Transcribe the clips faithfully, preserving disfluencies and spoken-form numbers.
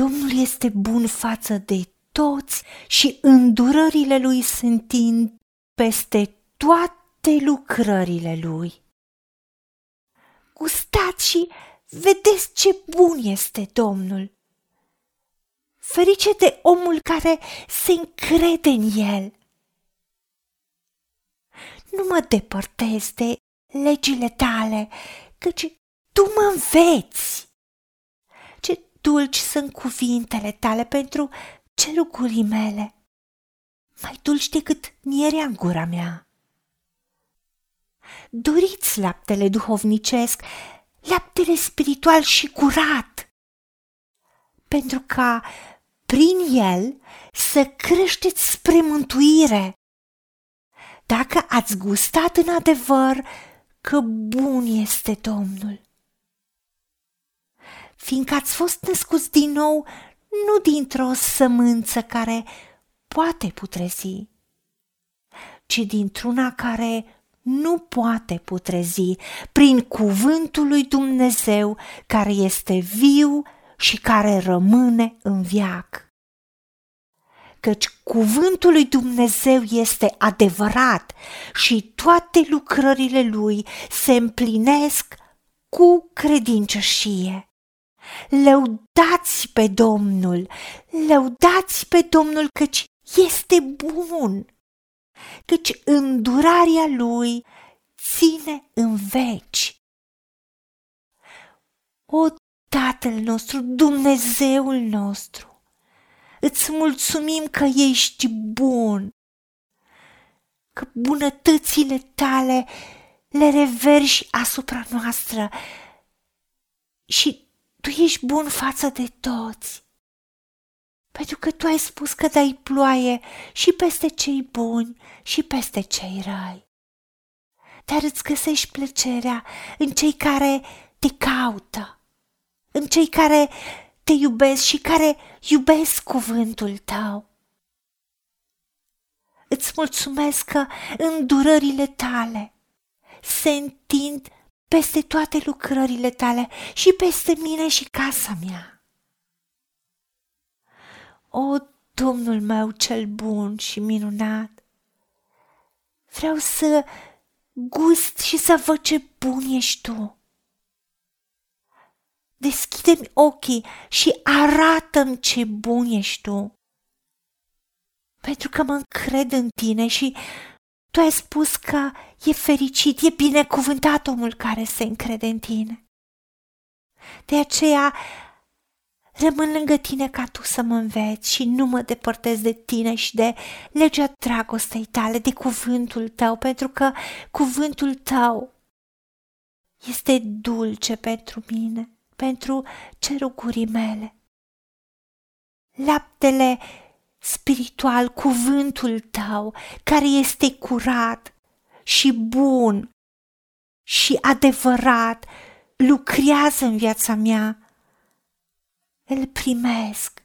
Domnul este bun față de toți și îndurările lui se întind peste toate lucrările lui. Gustați și vedeți ce bun este Domnul! Ferice de omul care se încrede în el! Nu mă depărtez de legile tale, căci tu mă înveți! Ce dulci sunt cuvintele tale pentru cerugurii mele, mai dulci decât mierea în gura mea! Doriți laptele duhovnicesc, laptele spiritual și curat, pentru ca prin el să creșteți spre mântuire, dacă ați gustat în adevăr că bun este Domnul. Fiindcă ați fost născuți din nou, nu dintr-o sămânță care poate putrezi, ci dintr-una care nu poate putrezi, prin cuvântul lui Dumnezeu care este viu și care rămâne în veac. Căci cuvântul lui Dumnezeu este adevărat și toate lucrările lui se împlinesc cu credincioșie. Lăudați pe Domnul, lăudați pe Domnul căci este bun, căci îndurarea lui ține în veci. O, Tatăl nostru, Dumnezeul nostru, îți mulțumim că ești bun, că bunătățile tale le reverși asupra noastră și tu ești bun față de toți, pentru că tu ai spus că dai ploaie și peste cei buni și peste cei răi. Dar îți găsești plăcerea în cei care te caută, în cei care te iubesc și care iubesc cuvântul tău. Îți mulțumesc că îndurările tale se întind peste toate lucrările tale și peste mine și casa mea. O, Domnul meu cel bun și minunat, vreau să gust și să văd ce bun ești tu. Deschide-mi ochii și arată-mi ce bun ești tu, pentru că mă încred în tine și tu ai spus că e fericit, e binecuvântat omul care se încrede în tine. De aceea rămân lângă tine ca tu să mă înveți și nu mă depărtez de tine și de legea dragostei tale, de cuvântul tău, pentru că cuvântul tău este dulce pentru mine, pentru cerugurii mele. Laptele spiritual, cuvântul tău, care este curat și bun și adevărat, lucrează în viața mea. Îl primesc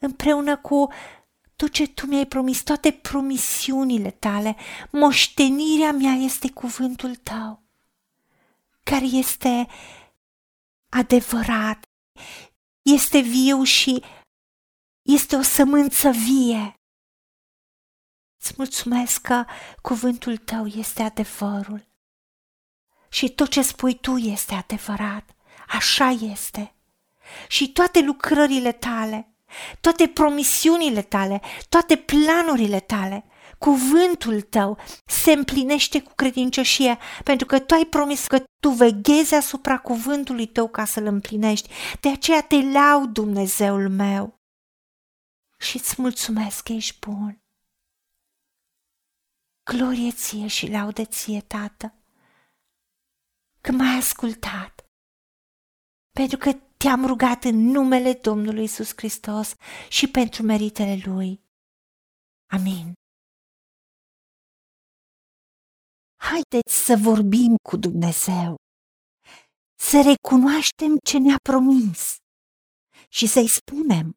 împreună cu tot ce tu mi-ai promis, toate promisiunile tale. Moștenirea mea este cuvântul tău, care este adevărat, este viu și este o sămânță vie. Îți mulțumesc că cuvântul tău este adevărul și tot ce spui tu este adevărat, așa este. Și toate lucrările tale, toate promisiunile tale, toate planurile tale, cuvântul tău se împlinește cu credincioșie, pentru că tu ai promis că tu veghezi asupra cuvântului tău ca să-l împlinești. De aceea te laud, Dumnezeul meu, și îți mulțumesc că ești bun. Glorie ție și laudă ție, Tată, că m-ai ascultat, pentru că te-am rugat în numele Domnului Iisus Hristos și pentru meritele Lui. Amin. Haideți să vorbim cu Dumnezeu, să recunoaștem ce ne-a promis și să-i spunem: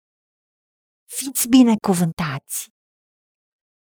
Fiți binecuvântați!